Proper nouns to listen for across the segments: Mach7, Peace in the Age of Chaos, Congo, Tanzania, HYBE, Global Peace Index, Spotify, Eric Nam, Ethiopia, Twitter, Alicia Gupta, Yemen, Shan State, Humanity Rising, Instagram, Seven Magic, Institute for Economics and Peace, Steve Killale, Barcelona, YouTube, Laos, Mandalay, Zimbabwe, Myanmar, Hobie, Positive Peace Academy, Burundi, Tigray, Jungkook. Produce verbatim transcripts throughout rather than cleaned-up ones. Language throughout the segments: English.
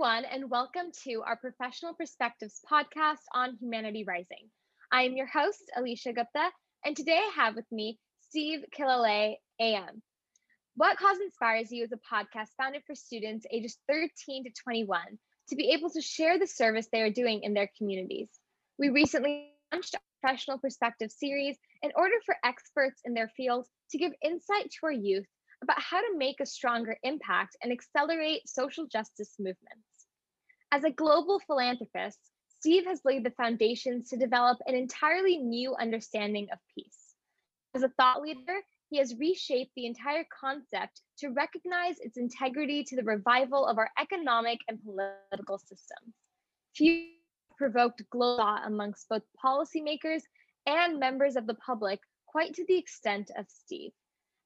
everyone, and welcome to our Professional Perspectives podcast on Humanity Rising. I am your host, Alicia Gupta, and today I have with me Steve Killale, A M. What Cause Inspires You is a podcast founded for students ages thirteen to twenty-one to be able to share the service they are doing in their communities. We recently launched a Professional Perspective series in order for experts in their field to give insight to our youth about how to make a stronger impact and accelerate social justice movements. As a global philanthropist, Steve has laid the foundations to develop an entirely new understanding of peace. As a thought leader, he has reshaped the entire concept to recognize its integrity to the revival of our economic and political systems. Few provoked global thought amongst both policymakers and members of the public quite to the extent of Steve.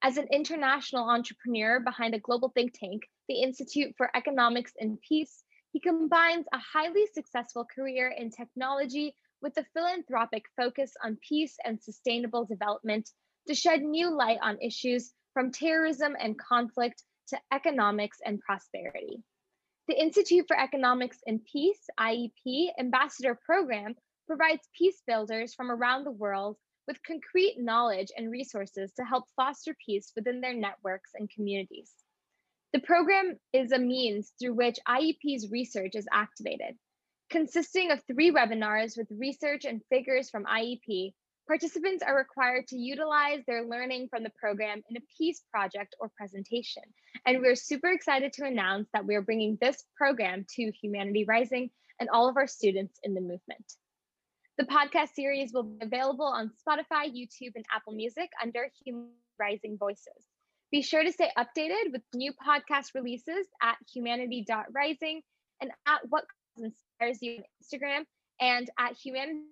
As an international entrepreneur behind a global think tank, the Institute for Economics and Peace, he combines a highly successful career in technology with a philanthropic focus on peace and sustainable development to shed new light on issues from terrorism and conflict to economics and prosperity. The Institute for Economics and Peace, I E P, Ambassador Program provides peace builders from around the world with concrete knowledge and resources to help foster peace within their networks and communities. The program is a means through which I E P's research is activated. Consisting of three webinars with research and figures from I E P, participants are required to utilize their learning from the program in a peace project or presentation. And we're super excited to announce that we're bringing this program to Humanity Rising and all of our students in the movement. The podcast series will be available on Spotify, YouTube, and Apple Music under Humanity Rising Voices. Be sure to stay updated with new podcast releases at humanity dot rising and at What Cause Inspires You on Instagram and at Humanity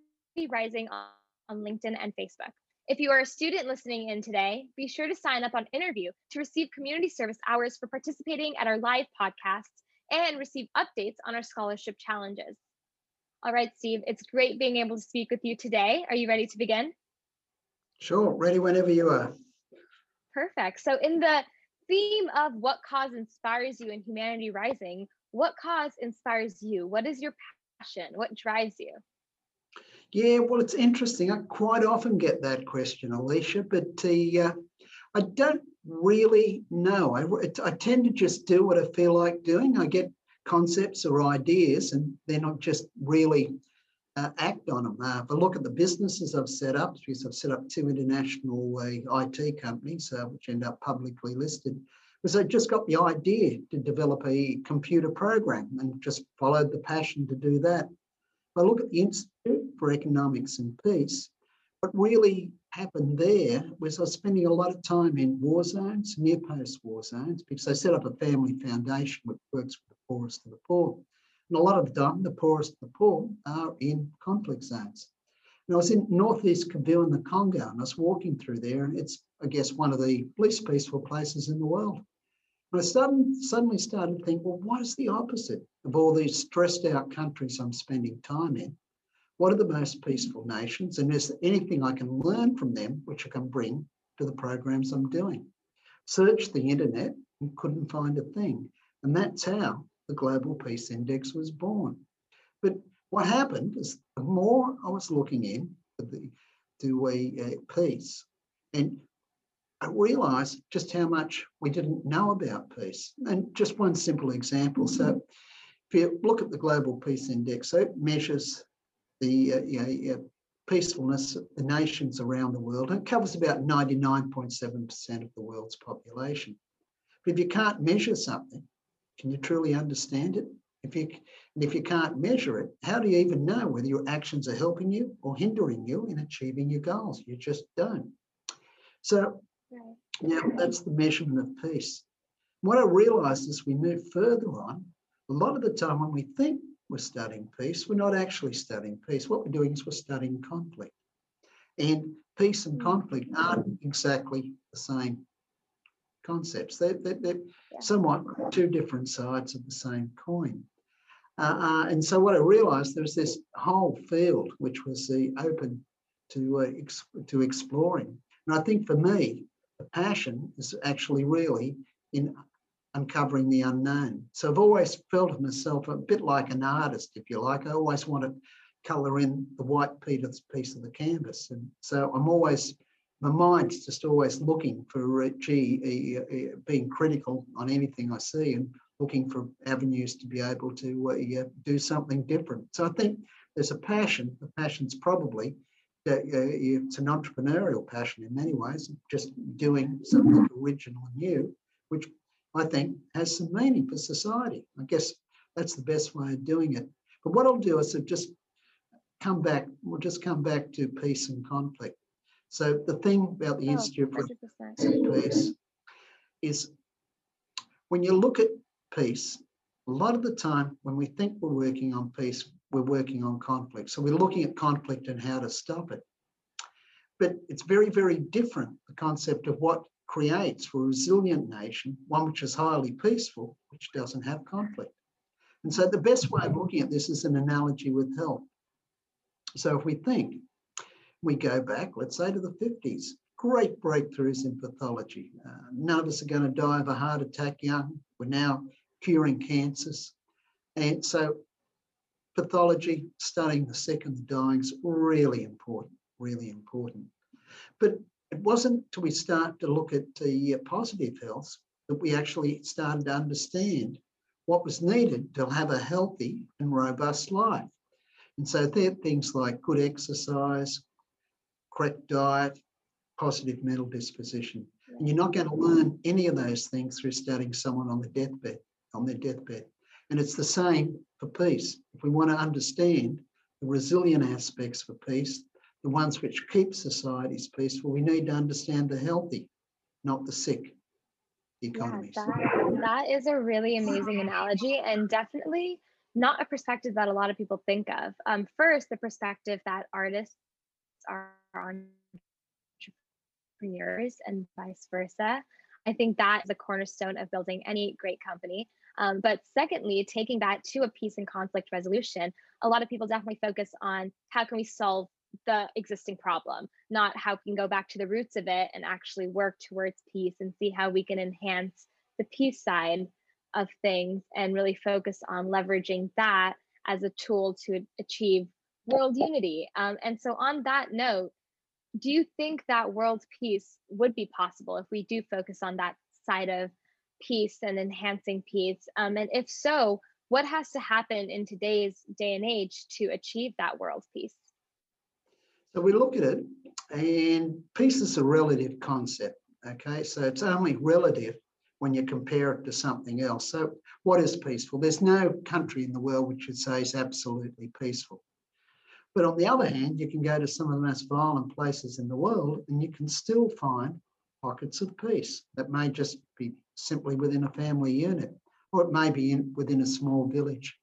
Rising on LinkedIn and Facebook. If you are a student listening in today, be sure to sign up on Interview to receive community service hours for participating at our live podcasts and receive updates on our scholarship challenges. All right, Steve, it's great being able to speak with you today. Are you ready to begin? Sure, ready whenever you are. Perfect. So in the theme of what cause inspires you in Humanity Rising, what cause inspires you? What is your passion? What drives you? Yeah, well, it's interesting. I quite often get that question, Alicia, but uh, I don't really know. I, I tend to just do what I feel like doing. I get concepts or ideas, and then I just really uh, act on them. Uh, if I look at the businesses I've set up, because I've set up two international uh, I T companies, uh, which end up publicly listed, because I just got the idea to develop a computer program and just followed the passion to do that. If I look at the Institute for Economics and Peace, what really happened there was I was spending a lot of time in war zones, near post-war zones, because I set up a family foundation which works with the poorest of the poor. And a lot of the time, the poorest of the poor are in conflict zones. And I was in northeast Kabul in the Congo, and I was walking through there, and it's, I guess, one of the least peaceful places in the world. And I sudden, suddenly started to think, well, what is the opposite of all these stressed out countries I'm spending time in? What are the most peaceful nations? And is there anything I can learn from them which I can bring to the programs I'm doing? Searched the internet and couldn't find a thing. And that's how the Global Peace Index was born. But what happened is the more I was looking in to, the, to a, a peace, and I realised just how much we didn't know about peace. And just one simple example. Mm-hmm. So if you look at the Global Peace Index, so it measures the uh, you know, peacefulness of the nations around the world. It covers about ninety-nine point seven percent of the world's population. But if you can't measure something, can you truly understand it? If you, and if you can't measure it, how do you even know whether your actions are helping you or hindering you in achieving your goals? You just don't. So right. Now that's the measurement of peace. What I realised as we move further on, a lot of the time when we think we're studying peace, we're not actually studying peace. What we're doing is we're studying conflict. And peace and conflict aren't exactly the same concepts. They're, they're, they're yeah. somewhat two different sides of the same coin. Uh, uh, and so what I realised, there's this whole field which was the open to, uh, ex to exploring. And I think for me, the passion is actually really in uncovering the unknown. So I've always felt myself a bit like an artist, if you like. I always want to colour in the white piece of the canvas. And so I'm always, my mind's just always looking for, gee, being critical on anything I see and looking for avenues to be able to do something different. So I think there's a passion. The passion's probably, it's an entrepreneurial passion in many ways, just doing something original and new, which I think has some meaning for society. I guess that's the best way of doing it. But what I'll do is I'll just come back, we'll just come back to peace and conflict. So the thing about the oh, Institute for Peace is when you look at peace, a lot of the time when we think we're working on peace, we're working on conflict. So we're looking at conflict and how to stop it. But it's very, very different, the concept of what creates for a resilient nation, one which is highly peaceful, which doesn't have conflict. And so the best way of looking at this is an analogy with health. So if we think, we go back, let's say, to the fifties, great breakthroughs in pathology. Uh, none of us are going to die of a heart attack young. We're now curing cancers. And so pathology, studying the sick and the dying is really important, really important. But it wasn't until we start to look at the positive health that we actually started to understand what was needed to have a healthy and robust life. And so there are things like good exercise, correct diet, positive mental disposition. And you're not going to learn any of those things through studying someone on the deathbed, on their deathbed. And it's the same for peace. If we want to understand the resilient aspects for peace, the ones which keep societies peaceful, we need to understand the healthy, not the sick economies. Yeah, that, that is a really amazing analogy, and definitely not a perspective that a lot of people think of. Um, first, the perspective that artists are entrepreneurs and vice versa. I think that is a cornerstone of building any great company. Um, but secondly, taking that to a peace and conflict resolution, a lot of people definitely focus on how can we solve the existing problem, not how we can go back to the roots of it and actually work towards peace and see how we can enhance the peace side of things and really focus on leveraging that as a tool to achieve world unity. Um, and so on that note, do you think that world peace would be possible if we do focus on that side of peace and enhancing peace? Um, and if so, what has to happen in today's day and age to achieve that world peace? So we look at it, and peace is a relative concept, okay? So it's only relative when you compare it to something else. So what is peaceful? There's no country in the world which you'd say is absolutely peaceful. But on the other hand, you can go to some of the most violent places in the world and you can still find pockets of peace that may just be simply within a family unit, or it may be in, within a small village.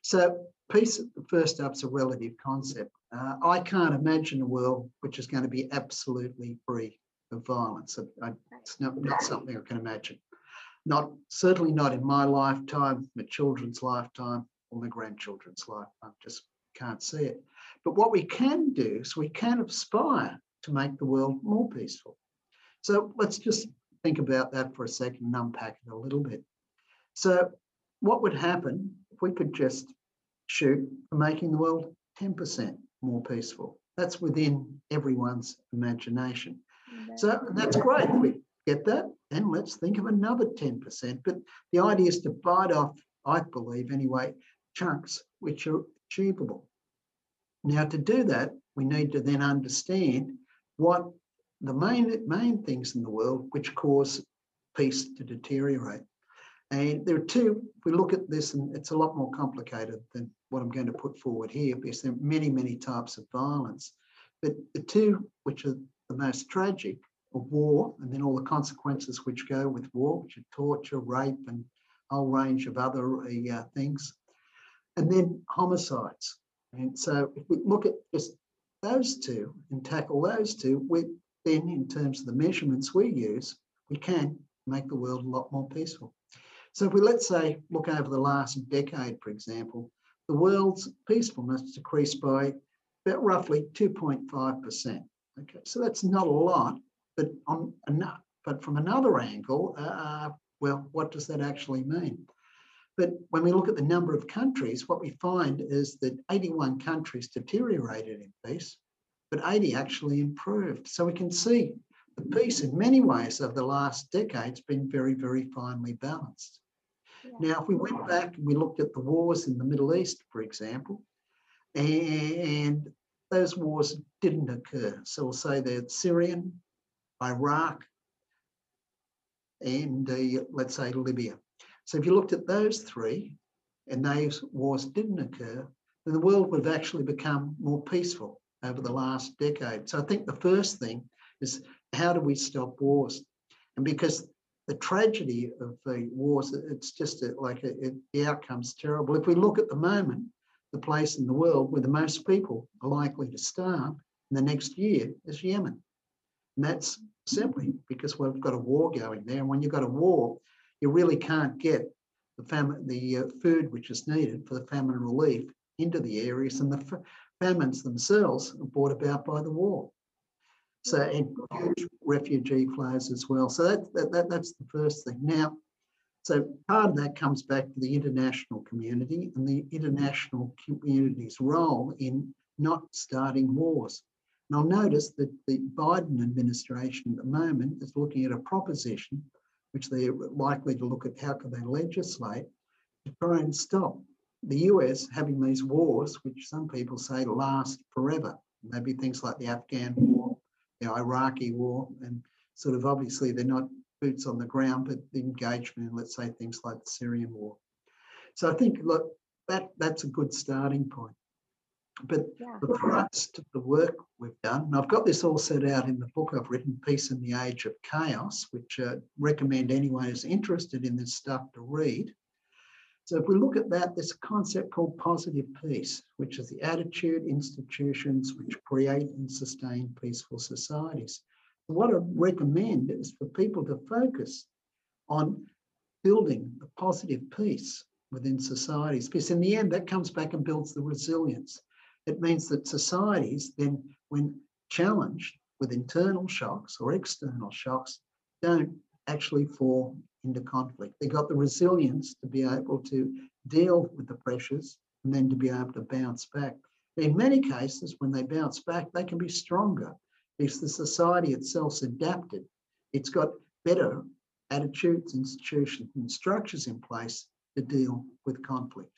So peace, first up, is a relative concept. Uh, I can't imagine a world which is going to be absolutely free of violence. I, I, it's not, not something I can imagine. Not, certainly not in my lifetime, my children's lifetime, or my grandchildren's life. I just can't see it. But what we can do is we can aspire to make the world more peaceful. So let's just think about that for a second and unpack it a little bit. So what would happen if we could just shoot for making the world ten percent more peaceful? That's within everyone's imagination. Okay. So that's great. We get that. Then let's think of another ten percent. But the idea is to bite off, I believe anyway, chunks which are achievable. Now, to do that, we need to then understand what the main, main things in the world which cause peace to deteriorate. And there are two, if we look at this, and it's a lot more complicated than what I'm going to put forward here, because there are many, many types of violence. But the two which are the most tragic are war, and then all the consequences which go with war, which are torture, rape, and a whole range of other uh, things. And then homicides. And so if we look at just those two and tackle those two, we then, in terms of the measurements we use, we can make the world a lot more peaceful. So if we, let's say, look over the last decade, for example, the world's peacefulness decreased by about roughly two point five percent. Okay, so that's not a lot, but on, but from another angle, uh, well, what does that actually mean? But when we look at the number of countries, what we find is that eighty-one countries deteriorated in peace, but eighty actually improved. So we can see the peace in many ways over the last decade's been very, very finely balanced. Yeah. Now, if we went back and we looked at the wars in the Middle East, for example, and those wars didn't occur. So we'll say that Syrian, Iraq, and uh, let's say Libya. So if you looked at those three and those wars didn't occur, then the world would have actually become more peaceful over the last decade. So I think the first thing is, how do we stop wars? And because the tragedy of the wars, it's just a, like a, it, the outcome's terrible. If we look at the moment, the place in the world where the most people are likely to starve in the next year is Yemen. And that's simply because we've got a war going there. And when you've got a war, you really can't get the, fam the uh, food which is needed for the famine relief into the areas. And the famines themselves are brought about by the war. So, and huge refugee flows as well. So that, that, that, that's the first thing. Now, so part of that comes back to the international community and the international community's role in not starting wars. And I'll notice that the Biden administration at the moment is looking at a proposition which they're likely to look at how can they legislate to try and stop the U S having these wars, which some people say last forever. And they'd be things like the Afghan war, the Iraqi war, and sort of obviously they're not boots on the ground, but the engagement in, let's say, things like the Syrian war. So I think, look, that, that's a good starting point. But yeah. the thrust of the work we've done, and I've got this all set out in the book I've written, Peace in the Age of Chaos, which I uh, recommend anyone who's interested in this stuff to read. So if we look at that, there's a concept called positive peace, which is the attitude, institutions which create and sustain peaceful societies. What I recommend is for people to focus on building the positive peace within societies, because in the end, that comes back and builds the resilience. It means that societies then, when challenged with internal shocks or external shocks, don't actually fall into conflict. They've got the resilience to be able to deal with the pressures and then to be able to bounce back. In many cases, when they bounce back, they can be stronger because the society itself's adapted. It's got better attitudes, institutions, and structures in place to deal with conflict.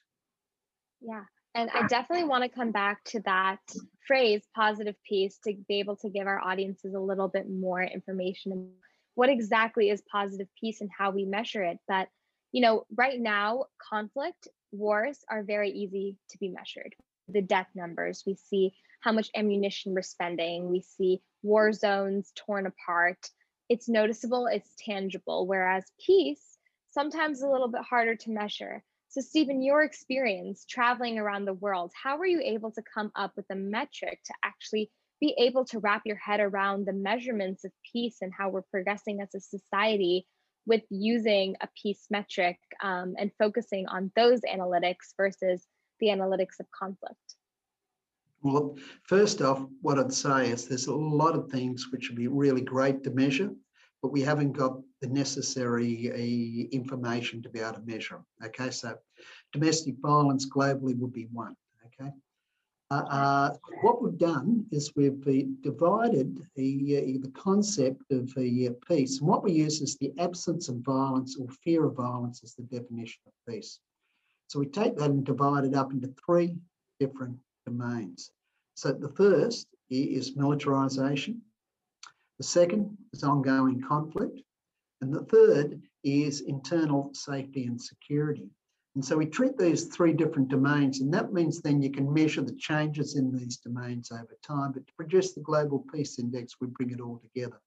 Yeah. And I definitely want to come back to that phrase, positive peace, to be able to give our audiences a little bit more information. What exactly is positive peace and how we measure it? But, you know, right now, conflict, wars are very easy to be measured. The death numbers, we see how much ammunition we're spending. We see war zones torn apart. It's noticeable, it's tangible, whereas peace, sometimes a little bit harder to measure. So Stephen, your experience traveling around the world, how were you able to come up with a metric to actually be able to wrap your head around the measurements of peace and how we're progressing as a society with using a peace metric um, and focusing on those analytics versus the analytics of conflict? Well, first off, what I'd say is there's a lot of things which would be really great to measure, but we haven't got the necessary uh, information to be able to measure. Okay, so domestic violence globally would be one. Okay, uh, uh, what we've done is we've uh, divided the, uh, the concept of uh, peace, and what we use is the absence of violence or fear of violence as the definition of peace. So we take that and divide it up into three different domains. So the first is militarization. The second is ongoing conflict. And the third is internal safety and security. And so we treat these three different domains, and that means then you can measure the changes in these domains over time, but to produce the Global Peace Index, we bring it all together.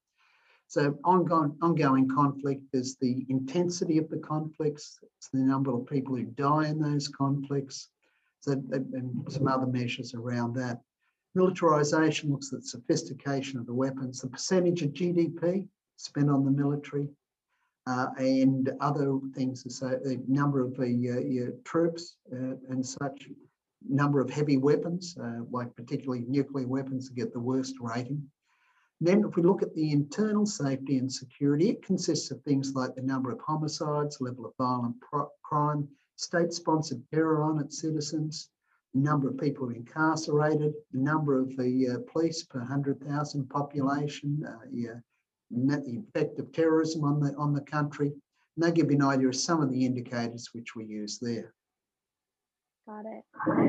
So ongoing, ongoing conflict is the intensity of the conflicts, it's the number of people who die in those conflicts, so, and some other measures around that. Militarization looks at sophistication of the weapons, the percentage of G D P spent on the military, uh, and other things, so the number of the uh, your troops uh, and such, number of heavy weapons, uh, like particularly nuclear weapons, that get the worst rating. Then if we look at the internal safety and security, it consists of things like the number of homicides, level of violent crime, state-sponsored terror on its citizens, the number of people incarcerated, the number of the uh, police per one hundred thousand population, uh, yeah, the effect of terrorism on the, on the country. And they give you an idea of some of the indicators which we use there. Got it.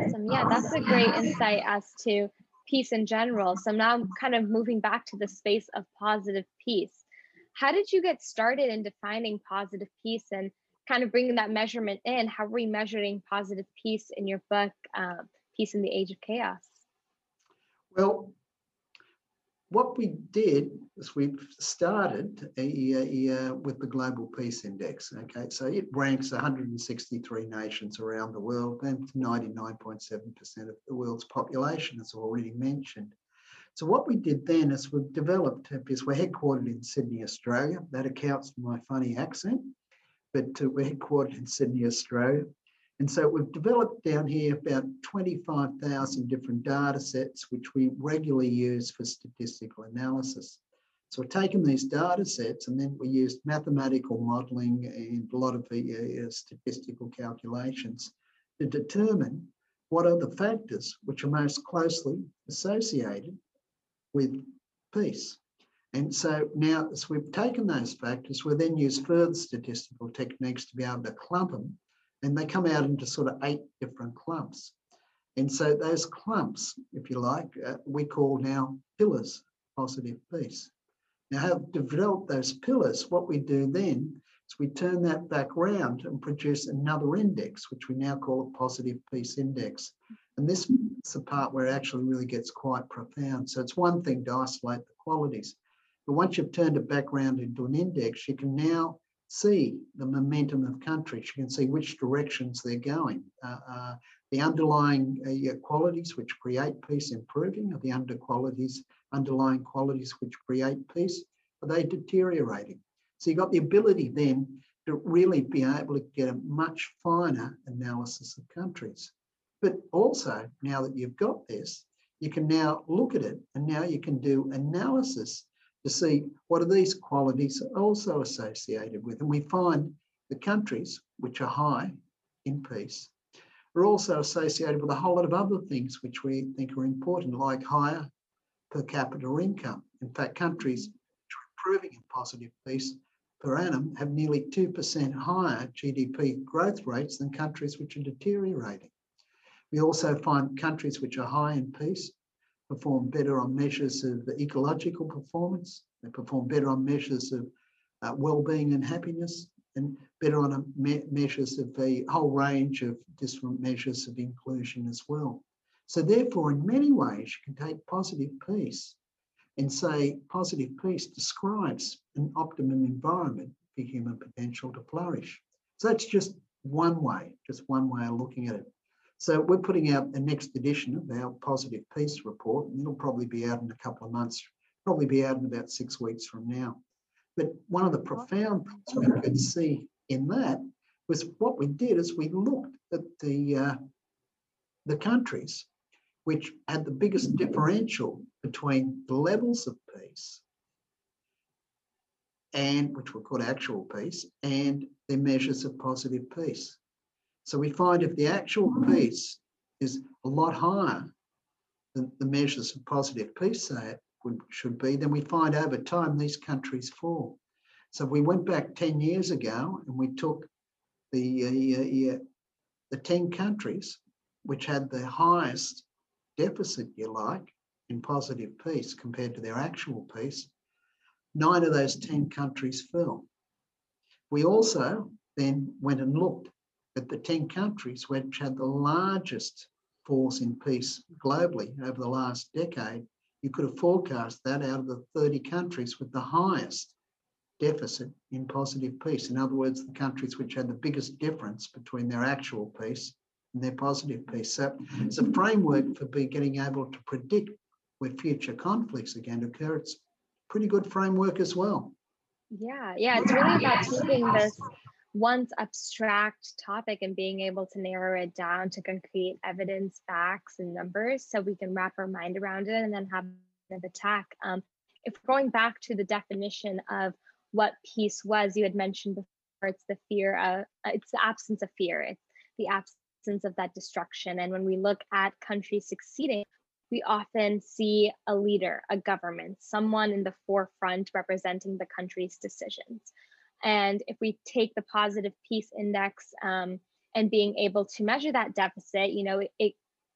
Awesome. Yeah, that's a great insight as to peace in general. So now I'm kind of moving back to the space of positive peace. How did you get started in defining positive peace and kind of bringing that measurement in? How were you measuring positive peace in your book, uh, Peace in the Age of Chaos? Well, what we did is we started a, a, a, with the Global Peace Index. Okay, so it ranks one hundred sixty-three nations around the world, and ninety-nine point seven percent of the world's population, as already mentioned. So what we did then is we've developed, because we're headquartered in Sydney, Australia. That accounts for my funny accent, but uh, we're headquartered in Sydney, Australia. And so we've developed down here about twenty-five thousand different data sets, which we regularly use for statistical analysis. So we've taken these data sets and then we used mathematical modelling and a lot of the uh, statistical calculations to determine what are the factors which are most closely associated with peace. And so now, as we've taken those factors, we then use further statistical techniques to be able to clump them. And they come out into sort of eight different clumps. And so those clumps, if you like, uh, we call now pillars of positive peace. Now, having developed those pillars, what we do then is we turn that back round and produce another index, which we now call a Positive Peace Index. And this is the part where it actually really gets quite profound. So it's one thing to isolate the qualities, but once you've turned it back round into an index, you can now see the momentum of countries. You can see which directions they're going. Uh, uh, the underlying uh, qualities which create peace improving, or the under qualities, underlying qualities which create peace, are they deteriorating? So you've got the ability then to really be able to get a much finer analysis of countries. But also, now that you've got this, you can now look at it and now you can do analysis to see what are these qualities also associated with. And we find the countries which are high in peace are also associated with a whole lot of other things which we think are important, like higher per capita income. In fact, countries which are improving in positive peace per annum have nearly two percent higher G D P growth rates than countries which are deteriorating. We also find countries which are high in peace perform better on measures of the ecological performance. They perform better on measures of uh, well-being and happiness, and better on a me measures of a whole range of different measures of inclusion as well. So therefore, in many ways, you can take positive peace and say positive peace describes an optimum environment for human potential to flourish. So that's just one way, just one way of looking at it. So we're putting out the next edition of our Positive Peace report, and it'll probably be out in a couple of months, probably be out in about six weeks from now. But one of the profound things we could see in that was what we did is we looked at the, uh, the countries which had the biggest differential between the levels of peace, and which were called actual peace, and their measures of positive peace. So we find if the actual peace is a lot higher than the measures of positive peace say it would, should be, then we find over time these countries fall. So if we went back ten years ago and we took the, uh, uh, the ten countries which had the highest deficit, you like, in positive peace compared to their actual peace, nine of those ten countries fell. We also then went and looked at the ten countries which had the largest force in peace globally over the last decade. You could have forecast that out of the thirty countries with the highest deficit in positive peace. In other words, the countries which had the biggest difference between their actual peace and their positive peace. So it's a framework for be getting able to predict where future conflicts are going to occur. It's a pretty good framework as well. Yeah, yeah, it's really about keeping this once abstract topic and being able to narrow it down to concrete evidence, facts, and numbers, so we can wrap our mind around it and then have an attack. Um, if we're going back to the definition of what peace was, you had mentioned before, it's the fear of, it's the absence of fear, it's the absence of that destruction. And when we look at countries succeeding, we often see a leader, a government, someone in the forefront representing the country's decisions. And if we take the Positive Peace Index um, and being able to measure that deficit, you know, it,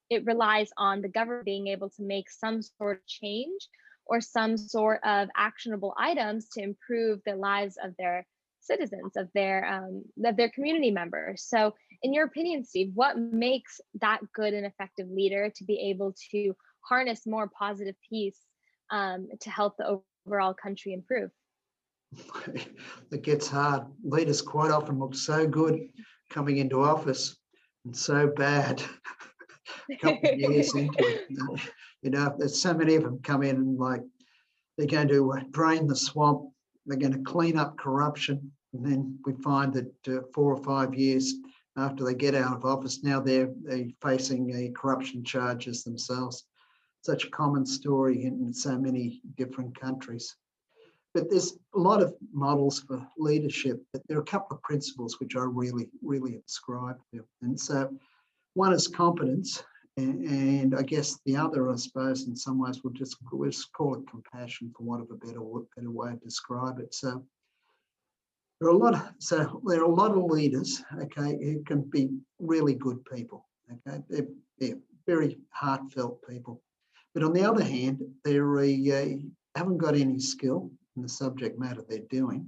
it relies on the government being able to make some sort of change or some sort of actionable items to improve the lives of their citizens, of their, um, of their community members. So in your opinion, Steve, what makes that good and effective leader to be able to harness more positive peace um, to help the overall country improve? It gets hard. Leaders quite often look so good coming into office and so bad a couple of years into it. You know, there's so many of them come in and like, they're going to drain the swamp, they're going to clean up corruption, and then we find that uh, four or five years after they get out of office, now they're, they're facing uh, corruption charges themselves. Such a common story in so many different countries. But there's a lot of models for leadership, but there are a couple of principles which I really, really ascribe to. And so one is competence, and, and I guess the other, I suppose, in some ways, we'll just, we'll just call it compassion, for want of a better, better way to describe it. So there are a lot of, so there are a lot of leaders, okay, who can be really good people, okay? They're, they're very heartfelt people. But on the other hand, they uh, haven't got any skill in the subject matter they're doing,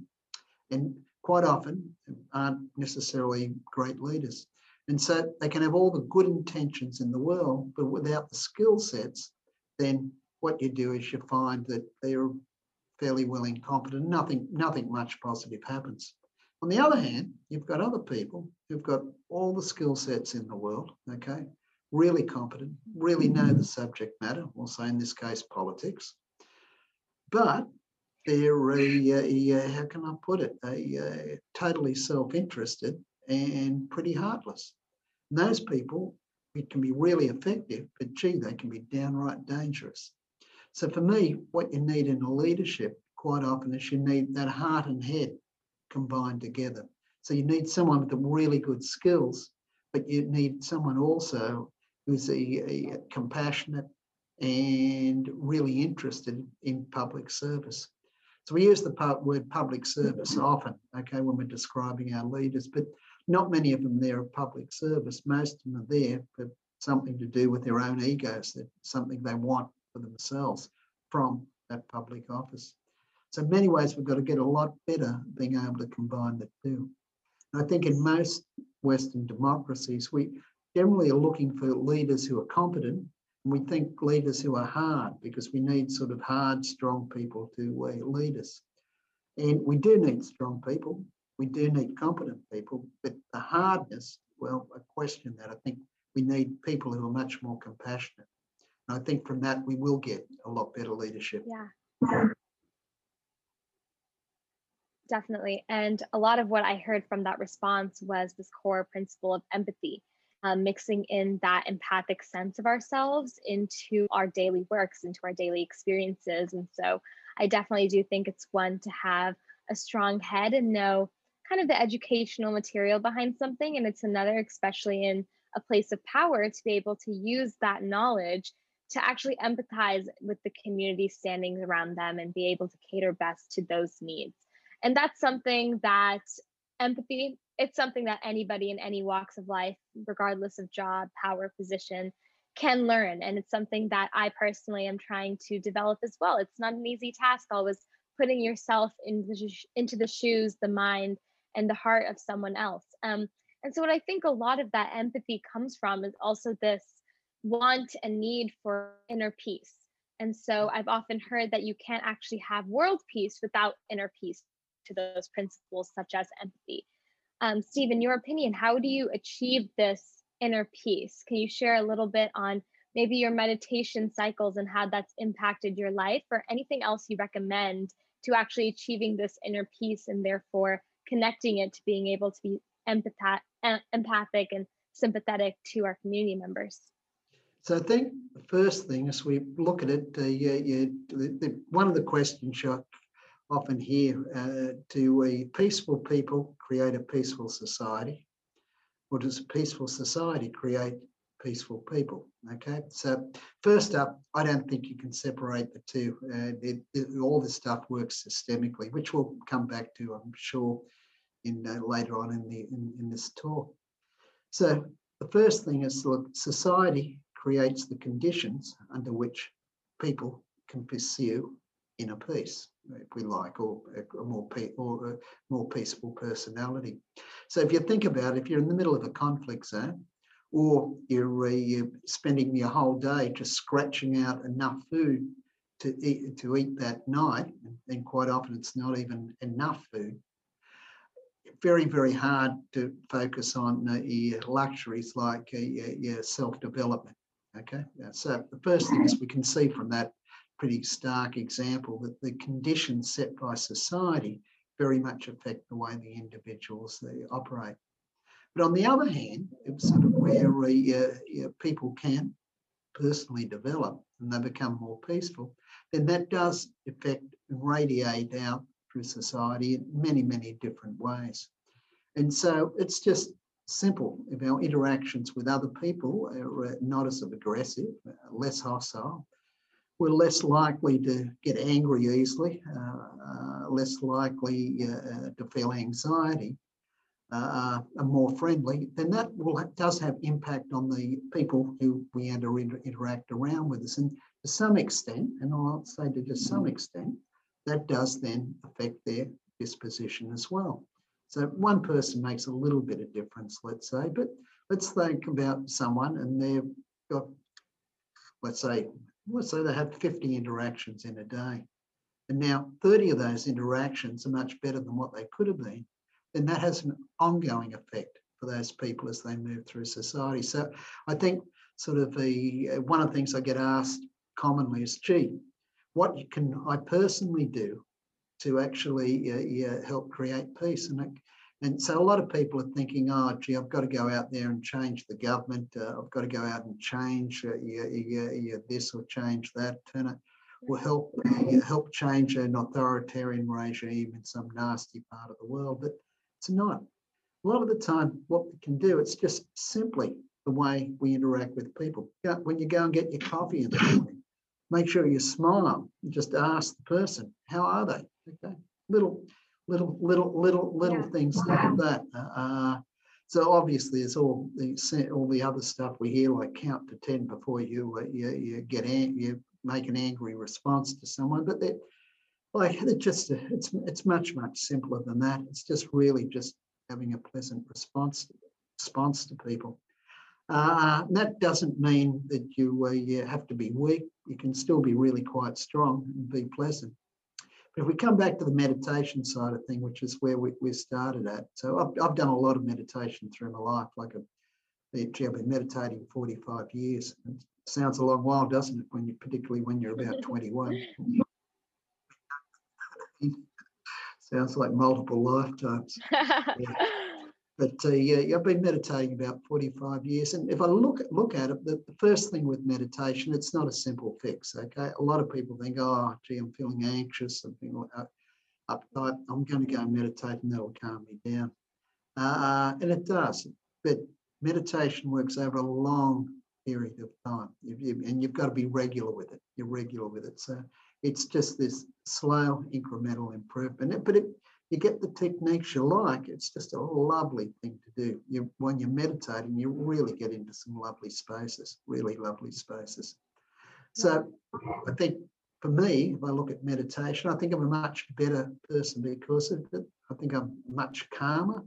and quite often aren't necessarily great leaders. And so they can have all the good intentions in the world, but without the skill sets, then what you do is you find that they're fairly well incompetent, nothing, nothing much positive happens. On the other hand, you've got other people who've got all the skill sets in the world, okay, really competent, really know the subject matter, we'll say in this case politics, but they're, uh, uh, how can I put it, they, uh, totally self-interested and pretty heartless. And those people, it can be really effective, but gee, they can be downright dangerous. So for me, what you need in a leadership quite often is you need that heart and head combined together. So you need someone with really good skills, but you need someone also who's a, a compassionate and really interested in public service. So we use the word public service often, okay, when we're describing our leaders, but not many of them there are public service. Most of them are there for something to do with their own egos, something they want for themselves from that public office. So in many ways, we've got to get a lot better being able to combine the two. And I think in most Western democracies, we generally are looking for leaders who are competent. We think leaders who are hard, because we need sort of hard, strong people to uh, lead us. And we do need strong people. We do need competent people. But the hardness, well, I question that. I think we need people who are much more compassionate. And I think from that, we will get a lot better leadership. Yeah. Definitely. And a lot of what I heard from that response was this core principle of empathy. Uh, mixing in that empathic sense of ourselves into our daily works, into our daily experiences. And so I definitely do think it's one to have a strong head and know kind of the educational material behind something. And it's another, especially in a place of power, to be able to use that knowledge to actually empathize with the community standing around them and be able to cater best to those needs. And that's something that empathy, it's something that anybody in any walks of life, regardless of job, power, position, can learn. And it's something that I personally am trying to develop as well. It's not an easy task, always putting yourself in the, into the shoes, the mind, and the heart of someone else. Um, and so what I think a lot of that empathy comes from is also this want and need for inner peace. And so I've often heard that you can't actually have world peace without inner peace, to those principles such as empathy. Um, Steve, in your opinion, how do you achieve this inner peace? Can you share a little bit on maybe your meditation cycles and how that's impacted your life, or anything else you recommend to actually achieving this inner peace and therefore connecting it to being able to be empath- empathic and sympathetic to our community members? So I think the first thing as we look at it, uh, you, you, the, the, one of the questions I often hear, uh, do we peaceful people create a peaceful society, or does a peaceful society create peaceful people? Okay, so first up, I don't think you can separate the two. Uh, it, it, all this stuff works systemically, which we'll come back to, I'm sure, in uh, later on in the in, in this talk. So the first thing is, look, society creates the conditions under which people can pursue inner peace, if we like, or a more pe or a more peaceful personality. So if you think about it, if you're in the middle of a conflict zone, or you're, uh, you're spending your whole day just scratching out enough food to eat, to eat that night, and quite often it's not even enough food, very, very hard to focus on uh, luxuries like uh, your self-development. Okay, so the first thing is we can see from that pretty stark example that the conditions set by society very much affect the way the individuals they operate. But on the other hand, it's sort of where uh, uh, people can personally develop and they become more peaceful, then that does affect and radiate out through society in many, many different ways. And so it's just simple. If our interactions with other people are not as aggressive, less hostile, we're less likely to get angry easily, uh, uh, less likely uh, to feel anxiety, uh, are more friendly, then that will have, does have impact on the people who we enter, interact around with us. And to some extent, and I'll say to just some extent, that does then affect their disposition as well. So one person makes a little bit of difference, let's say, but let's think about someone and they've got, let's say, let's say they have fifty interactions in a day, and now thirty of those interactions are much better than what they could have been, then that has an ongoing effect for those people as they move through society. So I think sort of the, one of the things I get asked commonly is, gee, what can I personally do to actually uh, help create peace? And, it, and so a lot of people are thinking, oh, gee, I've got to go out there and change the government. Uh, I've got to go out and change uh, yeah, yeah, yeah, this or change that, turn it, or help, uh, help change an authoritarian regime in some nasty part of the world. But it's not. A lot of the time, what we can do, it's just simply the way we interact with people. When you go and get your coffee in the morning, make sure you smile and just ask the person, how are they? Okay, little, little, little, little, little yeah. things wow. like that. Uh, so obviously, there's all the all the other stuff we hear, like count to ten before you uh, you, you get an, you make an angry response to someone. But that, like, it just it's it's much much simpler than that. It's just really just having a pleasant response response to people. Uh, that doesn't mean that you, uh, you have to be weak. You can still be really quite strong and be pleasant. But if we come back to the meditation side of thing, which is where we, we started at. So I've, I've done a lot of meditation through my life. Like a, gee, I've been meditating forty-five years. It sounds a long while, doesn't it? When you, particularly when you're about twenty-one. Sounds like multiple lifetimes. Yeah. But uh, yeah, I've been meditating about forty-five years. And if I look, look at it, the, the first thing with meditation, it's not a simple fix, okay? A lot of people think, oh, gee, I'm feeling anxious, I'm feeling uptight, I'm going to go meditate and that'll calm me down. Uh, and it does, but meditation works over a long period of time. If you, and you've got to be regular with it. You're regular with it. So it's just this slow, incremental improvement. But it, you get the techniques you like. It's just a lovely thing to do. You, when you're meditating, you really get into some lovely spaces, really lovely spaces. So I think for me, if I look at meditation, I think I'm a much better person because of it. I think I'm much calmer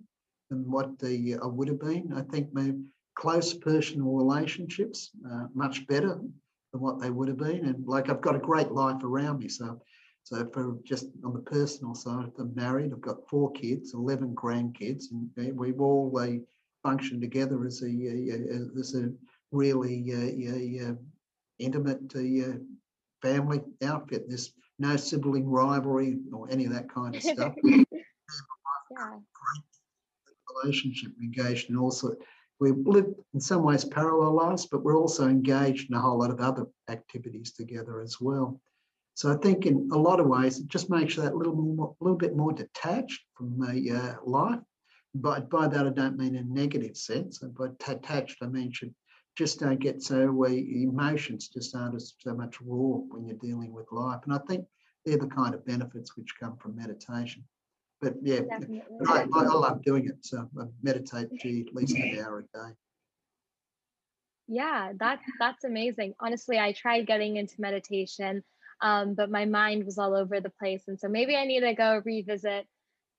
than what the, I would have been. I think my close personal relationships are much better than what they would have been. And like, I've got a great life around me. So So for just on the personal side, I'm married, I've got four kids, eleven grandkids, and we've all uh, functioned together as a, as a really uh, uh, intimate uh, family outfit. There's no sibling rivalry or any of that kind of stuff. Yeah. Great relationship, engaged in all sorts, we live in some ways parallel lives, but we're also engaged in a whole lot of other activities together as well. So I think in a lot of ways, it just makes you that little more, little bit more detached from the uh, life. But by that, I don't mean in a negative sense. And by detached, I mean you just don't get so, uh, emotions just aren't as so much raw when you're dealing with life. And I think they're the kind of benefits which come from meditation. But yeah, but I, I love doing it. So I meditate gee, at least an hour a day. Yeah, that's, that's amazing. Honestly, I tried getting into meditation. Um, but my mind was all over the place. And so maybe I need to go revisit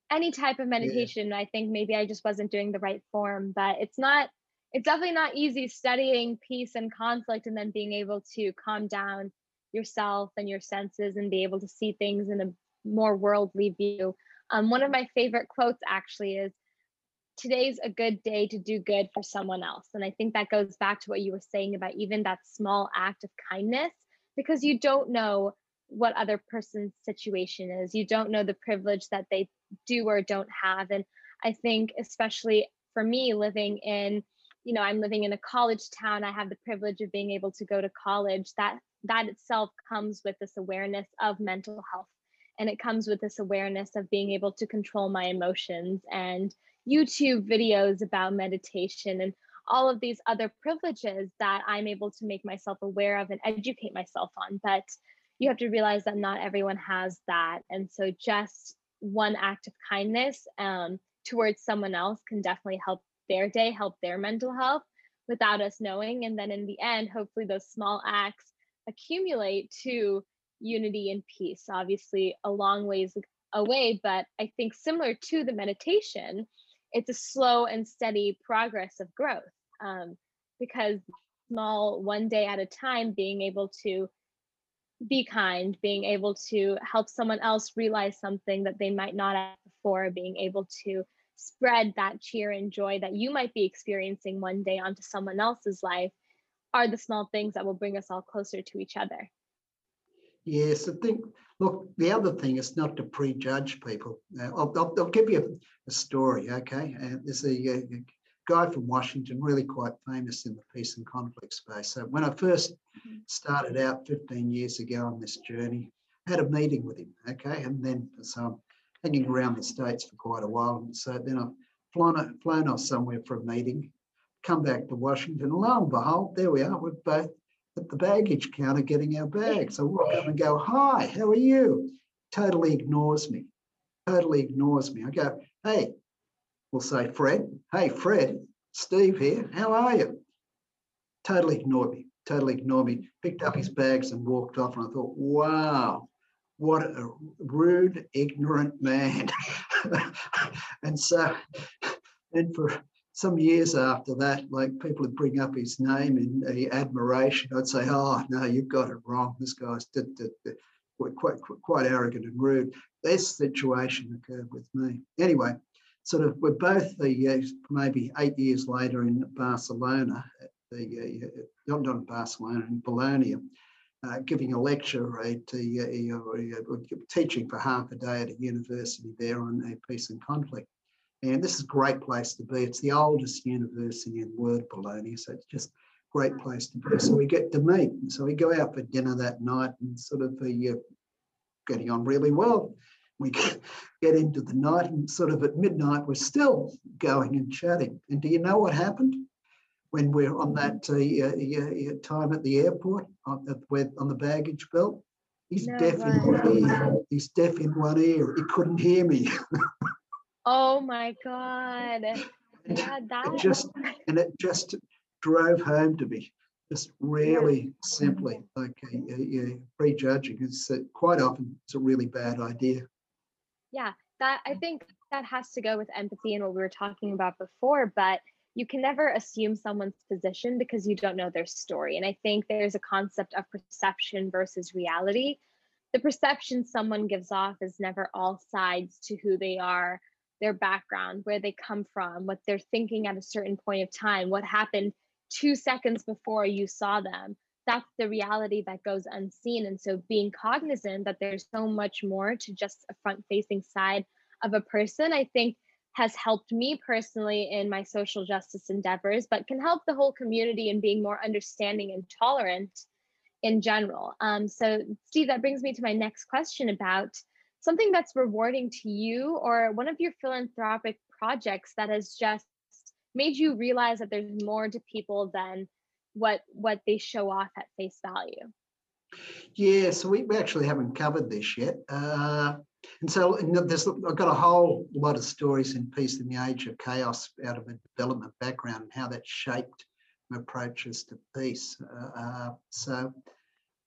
any type of meditation. Yeah. I think maybe I just wasn't doing the right form, but it's not, it's definitely not easy studying peace and conflict and then being able to calm down yourself and your senses and be able to see things in a more worldly view. Um, one of my favorite quotes actually is, today's a good day to do good for someone else. And I think that goes back to what you were saying about even that small act of kindness. Because you don't know what other person's situation is. You don't know the privilege that they do or don't have. And I think, especially for me living in, you know, I'm living in a college town, I have the privilege of being able to go to college. That, that itself comes with this awareness of mental health. And it comes with this awareness of being able to control my emotions and YouTube videos about meditation and all of these other privileges that I'm able to make myself aware of and educate myself on. But you have to realize that not everyone has that. And so just one act of kindness um, towards someone else can definitely help their day, help their mental health without us knowing. And then in the end, hopefully those small acts accumulate to unity and peace, obviously a long ways away. But I think similar to the meditation, it's a slow and steady progress of growth. Um, because small, one day at a time, being able to be kind, being able to help someone else realize something that they might not have before, being able to spread that cheer and joy that you might be experiencing one day onto someone else's life are the small things that will bring us all closer to each other. Yes, I think, look, the other thing is not to prejudge people. Uh, I'll, I'll, I'll give you a story, okay? Uh, there's a, a guy from Washington, really quite famous in the peace and conflict space. So when I first started out fifteen years ago on this journey, I had a meeting with him, okay? And then, so I'm hanging around the States for quite a while. And so then I've flown, flown off somewhere for a meeting, come back to Washington, and lo and behold, there we are, we're both at the baggage counter getting our bags. I walk up and go, hi, how are you? Totally ignores me, totally ignores me. I go, hey, we'll say Fred, hey, Fred, Steve here, how are you? Totally ignored me, totally ignored me, picked up his bags and walked off. And I thought, wow, what a rude, ignorant man. And so, and for some years after that, like people would bring up his name in uh, admiration. I'd say, oh, no, you've got it wrong. This guy's d d d quite, quite arrogant and rude. This situation occurred with me. Anyway, sort of we're both the, uh, maybe eight years later in Barcelona, at the, uh, not, not in Barcelona, in Bologna, uh, giving a lecture, uh, to, uh, uh, teaching for half a day at a university there on uh, peace and conflict. And this is a great place to be. It's the oldest university in the world, Bologna. So it's just a great place to be. So we get to meet. And so we go out for dinner that night and sort of uh, getting on really well. We get into the night and sort of at midnight, we're still going and chatting. And do you know what happened? When we're on that uh, uh, time at the airport, on the, on the baggage belt, he's no, deaf in one ear. He's deaf in one ear. He couldn't hear me. Oh my God. Yeah, that... it just, and it just drove home to me, just really yeah. simply, like uh, yeah, prejudging. It's uh, quite often it's a really bad idea. Yeah, that I think that has to go with empathy and what we were talking about before, but you can never assume someone's position because you don't know their story. And I think there's a concept of perception versus reality. The perception someone gives off is never all sides to who they are, their background, where they come from, what they're thinking at a certain point of time, what happened two seconds before you saw them. That's the reality that goes unseen. And so being cognizant that there's so much more to just a front-facing side of a person, I think has helped me personally in my social justice endeavors, but can help the whole community in being more understanding and tolerant in general. Um, so Steve, that brings me to my next question about something that's rewarding to you or one of your philanthropic projects that has just made you realize that there's more to people than what, what they show off at face value. Yeah, so we, we actually haven't covered this yet. Uh, and so and there's, I've got a whole lot of stories in Peace in the Age of Chaos out of a development background and how that shaped approaches to peace. Uh, so,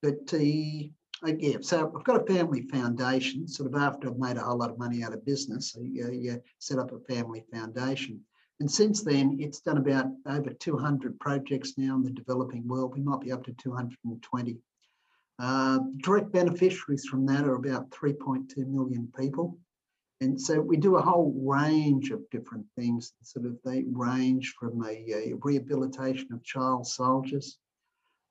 but the, uh, yeah, so I've got a family foundation, sort of after I've made a whole lot of money out of business, you, you set up a family foundation. And since then, it's done about over two hundred projects now in the developing world. We might be up to two hundred twenty. Uh, direct beneficiaries from that are about three point two million people. And so we do a whole range of different things. Sort of they range from a, a rehabilitation of child soldiers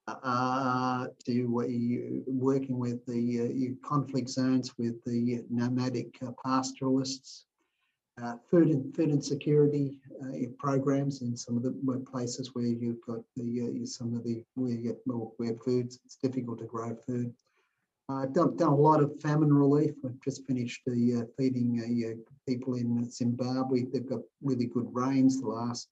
uh, to uh, working with the uh, conflict zones with the nomadic uh, pastoralists, uh, food and food insecurity uh, programs in some of the places where you've got the uh, some of the where you get more where foods it's difficult to grow food. I've done, done a lot of famine relief. I've just finished the, uh, feeding uh, people in Zimbabwe. They've got really good rains the last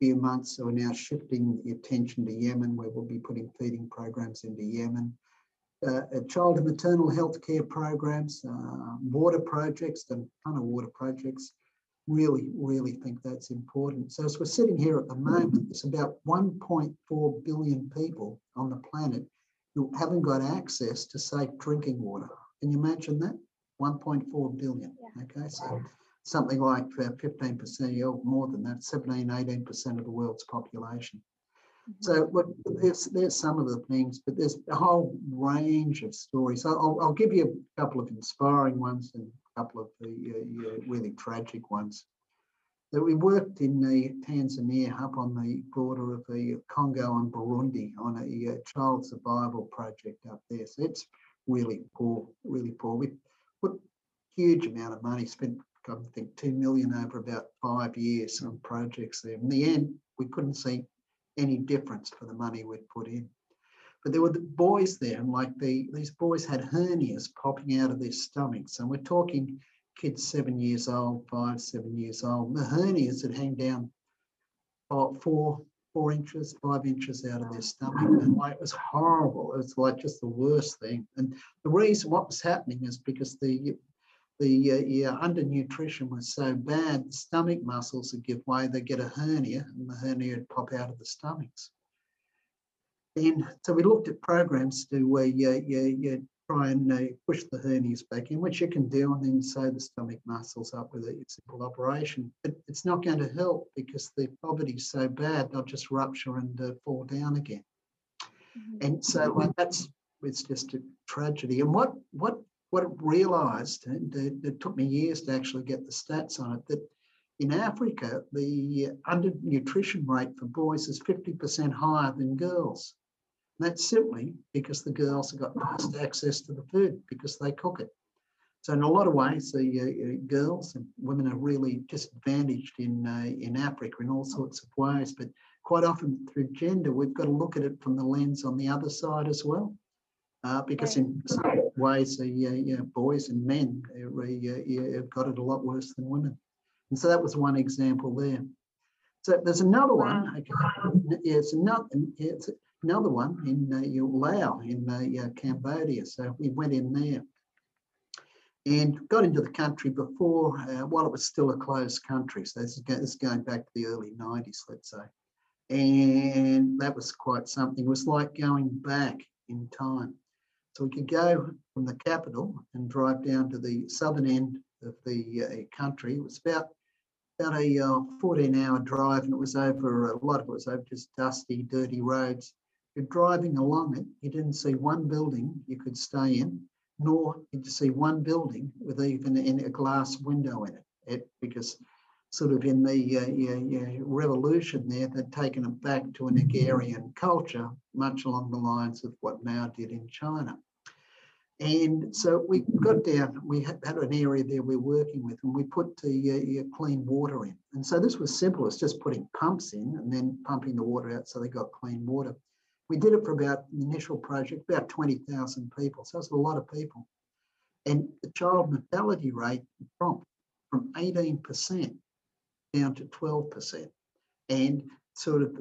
few months, so we're now shifting the attention to Yemen, where we'll be putting feeding programs into Yemen. Uh, child and maternal health care programs, uh, water projects, done a ton of water projects. Really, really think that's important. So as we're sitting here at the moment, it's about one point four billion people on the planet who haven't got access to safe drinking water. Can you imagine that? one point four billion, yeah. Okay? So something like fifteen percent or more than that, seventeen, eighteen percent of the world's population. Mm-hmm. So look, there's, there's some of the things, but there's a whole range of stories. I'll, I'll give you a couple of inspiring ones and a couple of the uh, really tragic ones. That we worked in uh, Tanzania up on the border of the Congo and Burundi on a uh, child survival project up there. So it's really poor, really poor. We put a huge amount of money, spent I think two million over about five years on projects there. In the end, we couldn't see any difference for the money we'd put in. But there were the boys there, and like the, these boys had hernias popping out of their stomachs. And we're talking kids seven years old, five, seven years old. The hernias that hang down four, four inches, five inches out of their stomach. And like, it was horrible. It was like just the worst thing. And the reason what was happening is because the the uh, yeah, undernutrition was so bad, the stomach muscles would give way, they'd get a hernia, and the hernia would pop out of the stomachs. And so we looked at programs to uh, yeah, yeah, yeah, try and uh, push the hernias back in, which you can do, and then sew the stomach muscles up with a simple operation. But it's not going to help because the poverty's so bad, they'll just rupture and uh, fall down again. Mm-hmm. And so uh, that's, it's just a tragedy. And what what what it realised, and it, it took me years to actually get the stats on it, that in Africa, the undernutrition rate for boys is fifty percent higher than girls. That's simply because the girls have got past access to the food because they cook it. So in a lot of ways, the uh, girls and women are really disadvantaged in uh, in Africa in all sorts of ways. But quite often through gender, we've got to look at it from the lens on the other side as well, uh, because in some ways, the uh, you know, boys and men uh, have got it a lot worse than women. And so that was one example there. So there's another one. Okay, it's not. It's another one in uh, Laos, in uh, uh, Cambodia. So we went in there and got into the country before, uh, while it was still a closed country. So this is, go this is going back to the early nineties, let's say. And that was quite something. It was like going back in time. So we could go from the capital and drive down to the southern end of the uh, country. It was about about a uh, fourteen hour drive, and it was over, a lot of it was over just dusty, dirty roads. You're driving along it, you didn't see one building you could stay in, nor did you see one building with even in a glass window in it. it because sort of in the uh, yeah, yeah, revolution there, they'd taken it back to an agrarian culture, much along the lines of what Mao did in China. And so we got down, we had an area there we're working with, and we put the uh, clean water in. And so this was simple, it's just putting pumps in and then pumping the water out so they got clean water. We did it for about the initial project, about twenty thousand people. So that's a lot of people. And the child mortality rate dropped from eighteen percent down to twelve percent. And sort of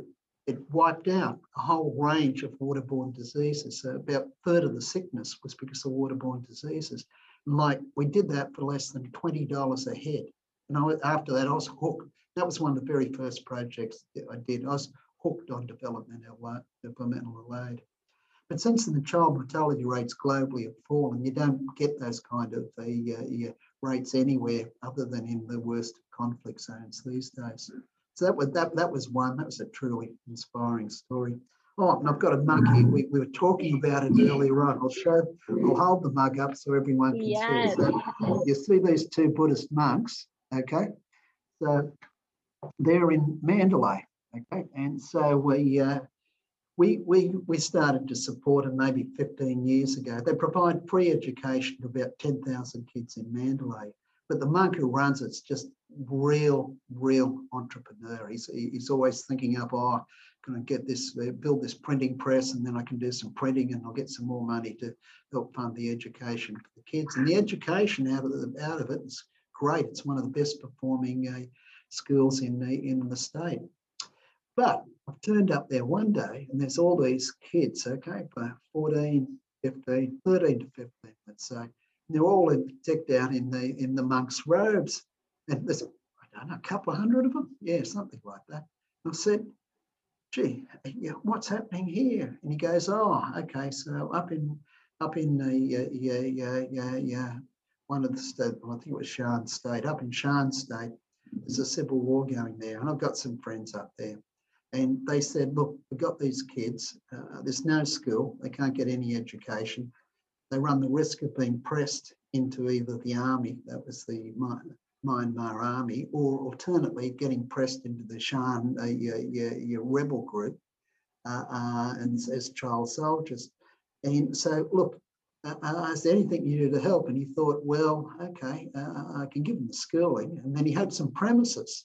it wiped out a whole range of waterborne diseases. So about a third of the sickness was because of waterborne diseases. And like we did that for less than twenty dollars a head. And I was, after that, I was hooked. That was one of the very first projects that I did. I was hooked on developmental, developmental aid. But since the child mortality rates globally have fallen, you don't get those kind of uh, rates anywhere other than in the worst conflict zones these days. So that was, that, that was one, that was a truly inspiring story. Oh, and I've got a mug here. We, we were talking about it earlier on. I'll show, I'll hold the mug up so everyone can yes. see. So you see these two Buddhist monks, okay? So they're in Mandalay, okay? And so we, uh, we, we, we started to support them maybe fifteen years ago. They provide free education to about ten thousand kids in Mandalay. But the monk who runs it's just real, real entrepreneur. He's, he's always thinking up, oh, can I get this, build this printing press, and then I can do some printing and I'll get some more money to help fund the education for the kids. And the education out of, the, out of it is great. It's one of the best performing uh, schools in, in the state. But I've turned up there one day and there's all these kids, okay, fourteen, fifteen, thirteen to fifteen, let's say. They're all decked out in the in the monks' robes, and there's I don't know a couple of hundred of them, yeah, something like that. And I said, "Gee, what's happening here?" And he goes, "Oh, okay, so up in up in the yeah yeah yeah yeah one of the state, well, I think it was Shan State, up in Shan State, there's a civil war going there, and I've got some friends up there." And they said, "Look, we've got these kids. Uh, there's no school. They can't get any education." They run the risk of being pressed into either the army, that was the Myanmar army, or alternately getting pressed into the Shan, uh, your, your, your rebel group, uh, uh, and as child soldiers. And so, look, uh, I asked anything you do to help, and he thought, well, okay, uh, I can give him the schooling. And then he had some premises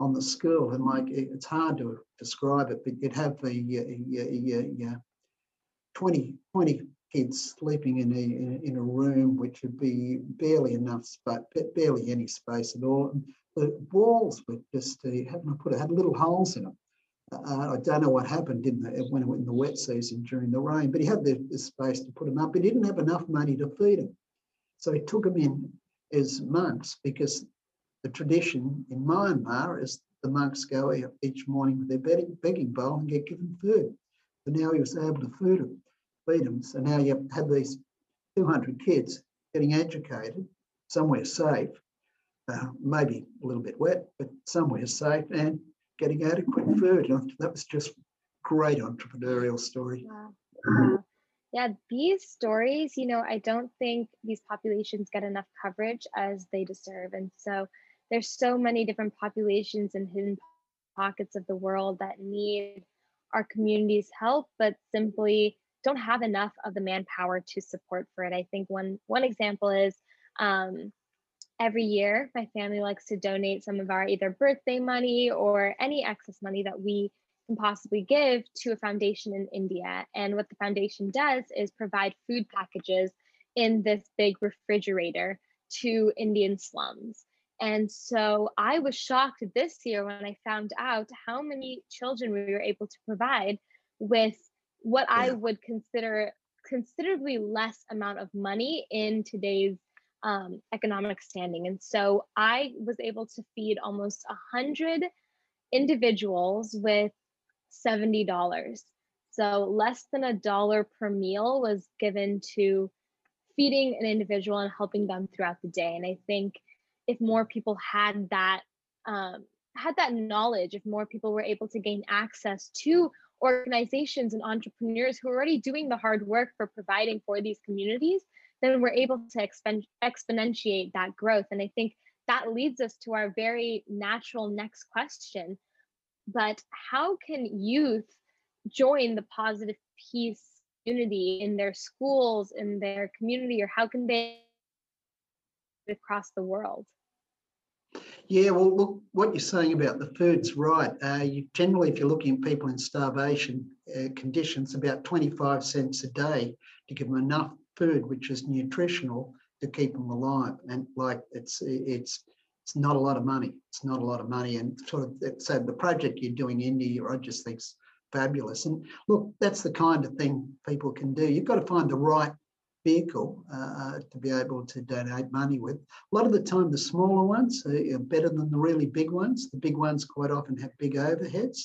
on the school, and like it's hard to describe it, but you'd have the twenty kids sleeping in a, in a in a room which would be barely enough space, barely any space at all. And the walls were just uh, having put had little holes in them. Uh, I don't know what happened in the when it went in the wet season during the rain, but he had the, the space to put them up. He didn't have enough money to feed them, so he took them in as monks because the tradition in Myanmar is the monks go out each morning with their bedding, begging bowl and get given food. But now he was able to feed them. Feed them. So now you have these two hundred kids getting educated somewhere safe, uh, maybe a little bit wet, but somewhere safe and getting adequate food. And that was just great entrepreneurial story. Yeah. Yeah. yeah, these stories, you know, I don't think these populations get enough coverage as they deserve. And so there's so many different populations and hidden pockets of the world that need our community's help, but simply don't have enough of the manpower to support for it. I think one one example is um, every year my family likes to donate some of our either birthday money or any excess money that we can possibly give to a foundation in India. And what the foundation does is provide food packages in this big refrigerator to Indian slums. And so I was shocked this year when I found out how many children we were able to provide with what I would consider considerably less amount of money in today's um, economic standing. And so I was able to feed almost one hundred individuals with seventy dollars. So less than a dollar per meal was given to feeding an individual and helping them throughout the day. And I think if more people had that, um, had that knowledge, if more people were able to gain access to organizations and entrepreneurs who are already doing the hard work for providing for these communities, then we're able to exponentiate that growth. And I think that leads us to our very natural next question. But how can youth join the Positive Peace community, in their schools, in their community, or how can they across the world? Yeah, well, look, what you're saying about the food's right. Uh, you generally, if you're looking at people in starvation uh, conditions, about twenty-five cents a day to give them enough food, which is nutritional, to keep them alive. And like, it's it's it's not a lot of money. It's not a lot of money. And sort of, so the project you're doing in India, I just think is fabulous. And look, that's the kind of thing people can do. You've got to find the right vehicle uh, to be able to donate money with. A lot of the time, the smaller ones are better than the really big ones. The big ones quite often have big overheads,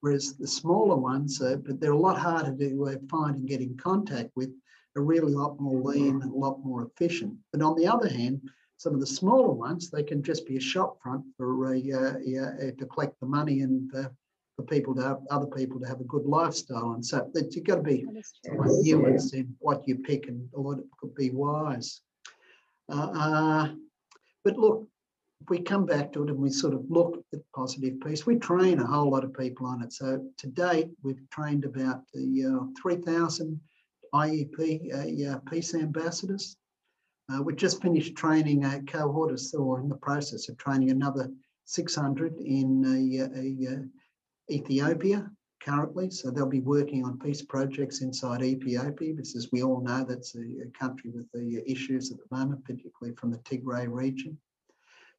whereas the smaller ones, uh, but they're a lot harder to uh, find and get in contact with, are really a lot more lean and a lot more efficient. But on the other hand, some of the smaller ones, they can just be a shop front for uh, uh, uh, to collect the money and uh, for people to have, other people to have a good lifestyle. And so that you've got to be nuanced in what you pick and or could be wise. Uh, uh, but look, if we come back to it and we sort of look at positive peace, we train a whole lot of people on it. So to date, we've trained about the uh, three thousand I E P uh, yeah, peace ambassadors. Uh, we just finished training a cohort, or in the process of training another six hundred in a, a, a Ethiopia currently. So they'll be working on peace projects inside Ethiopia, because as we all know, that's a, a country with the issues at the moment, particularly from the Tigray region.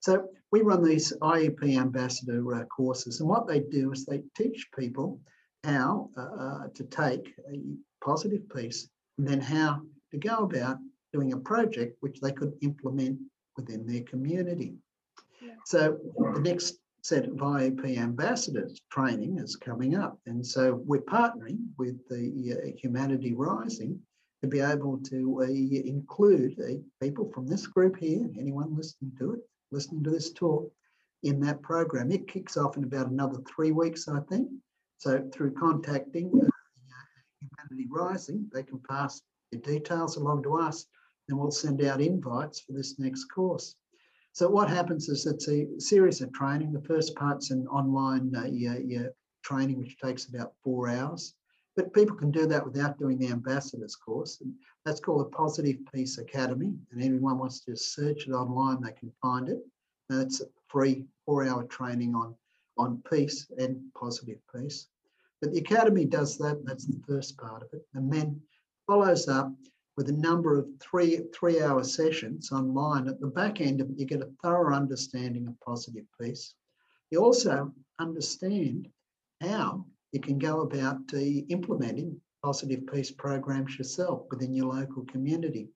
So we run these I E P ambassador uh, courses, and what they do is they teach people how uh, to take a positive peace, and then how to go about doing a project which they could implement within their community. Yeah. So the next set of I E P ambassadors training is coming up. And so we're partnering with the uh, Humanity Rising to be able to uh, include uh, people from this group here, anyone listening to it, listening to this talk, in that program. It kicks off in about another three weeks, I think. So through contacting uh, Humanity Rising, they can pass the details along to us, and we'll send out invites for this next course. So what happens is it's a series of training. The first part's an online uh, yeah, yeah, training, which takes about four hours. But people can do that without doing the ambassadors course. And that's called the Positive Peace Academy. And anyone wants to just search it online, they can find it. And it's a free four-hour training on, on peace and positive peace. But the academy does that. That's the first part of it. And then follows up with a number of three three-hour sessions online. At the back end of it, you get a thorough understanding of positive peace. You also understand how you can go about uh, implementing positive peace programs yourself within your local community.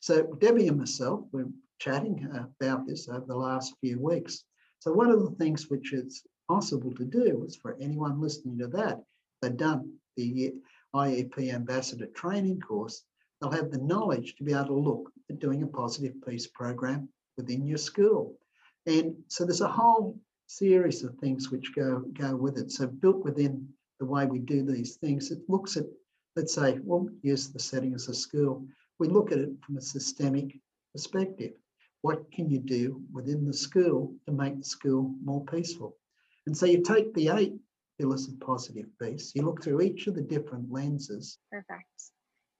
So Debbie and myself, we're chatting about this over the last few weeks. So one of the things which is possible to do is for anyone listening to that, they've done the I E P Ambassador Training course, they'll have the knowledge to be able to look at doing a positive peace program within your school. And so there's a whole series of things which go, go with it. So built within the way we do these things, it looks at, let's say, well, use the setting as a school. We look at it from a systemic perspective. What can you do within the school to make the school more peaceful? And so you take the eight pillars of positive peace, you look through each of the different lenses. Perfect.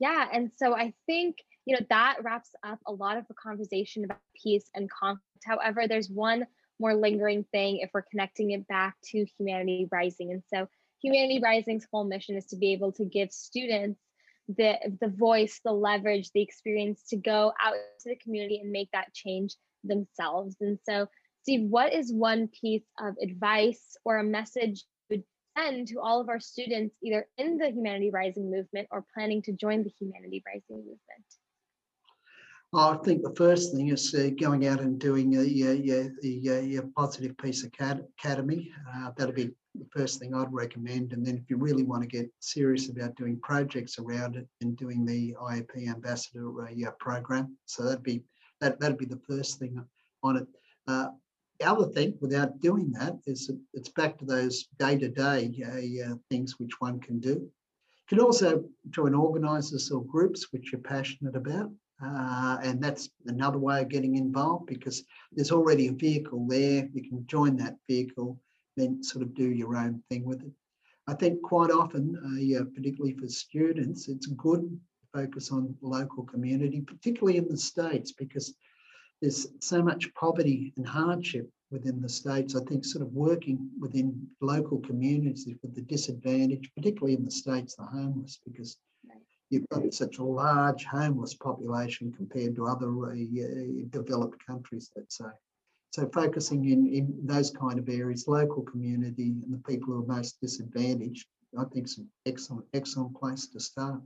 Yeah. And so I think, you know, that wraps up a lot of the conversation about peace and conflict. However, there's one more lingering thing if we're connecting it back to Humanity Rising. And so Humanity Rising's whole mission is to be able to give students the, the voice, the leverage, the experience to go out to the community and make that change themselves. And so, Steve, what is one piece of advice or a message and to all of our students, either in the Humanity Rising movement or planning to join the Humanity Rising movement? I think the first thing is uh, going out and doing a, a, a, a Positive Peace Academy. Uh, that'll be the first thing I'd recommend. And then if you really want to get serious about doing projects around it and doing the I E P Ambassador uh, yeah, program, so that'd be, that, that'd be the first thing on it. Uh, The other thing, without doing that, is it's back to those day-to-day uh, things which one can do. You can also join organisers or groups which you're passionate about, uh, and that's another way of getting involved, because there's already a vehicle there. You can join that vehicle, then sort of do your own thing with it. I think quite often, uh, yeah, particularly for students, it's good to focus on local community, particularly in the States, because there's so much poverty and hardship within the States. I think sort of working within local communities with the disadvantaged, particularly in the States, the homeless, because you've got such a large homeless population compared to other uh, developed countries, let's say. So focusing in, in those kind of areas, local community and the people who are most disadvantaged, I think is an excellent, excellent place to start.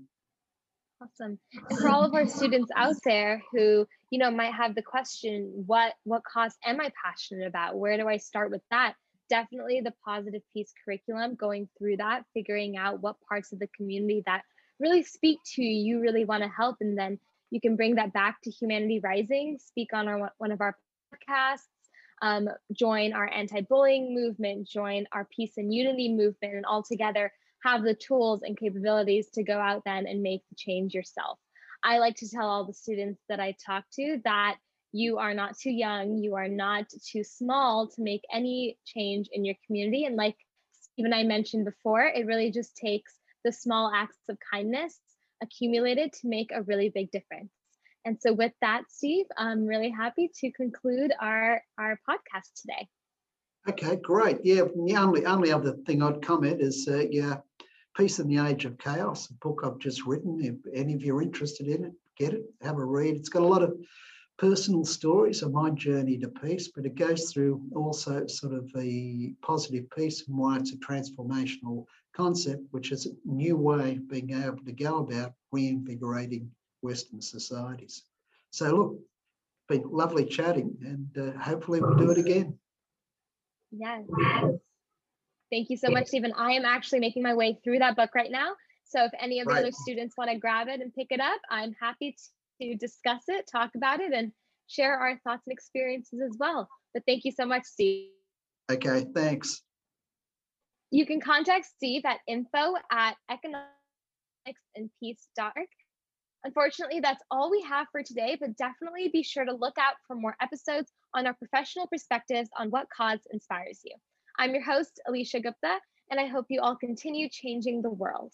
Awesome. And for all of our students out there who, you know, might have the question, what, what cause am I passionate about? Where do I start with that? Definitely the Positive Peace curriculum, going through that, figuring out what parts of the community that really speak to you, you really want to help. And then you can bring that back to Humanity Rising, speak on our, one of our podcasts, um, join our anti-bullying movement, join our peace and unity movement, and all together have the tools and capabilities to go out then and make the change yourself. I like to tell all the students that I talk to that you are not too young, you are not too small to make any change in your community. And like Steve and I mentioned before, it really just takes the small acts of kindness accumulated to make a really big difference. And so with that, Steve, I'm really happy to conclude our, our podcast today. Okay, great. Yeah, the only, only other thing I'd comment is, uh, yeah, Peace in the Age of Chaos, a book I've just written. If any of you are interested in it, get it, have a read. It's got a lot of personal stories of my journey to peace, but it goes through also sort of the positive peace and why it's a transformational concept, which is a new way of being able to go about reinvigorating Western societies. So look, it's been lovely chatting, and uh, hopefully we'll do it again. Yes. Thank you so much, Stephen. I am actually making my way through that book right now. So if any of the right. other students want to grab it and pick it up, I'm happy to discuss it, talk about it, and share our thoughts and experiences as well. But thank you so much, Steve. Okay, thanks. You can contact Steve at info at economics and peace dot org. Unfortunately, that's all we have for today, but definitely be sure to look out for more episodes on our professional perspectives on what cause inspires you. I'm your host, Alicia Gupta, and I hope you all continue changing the world.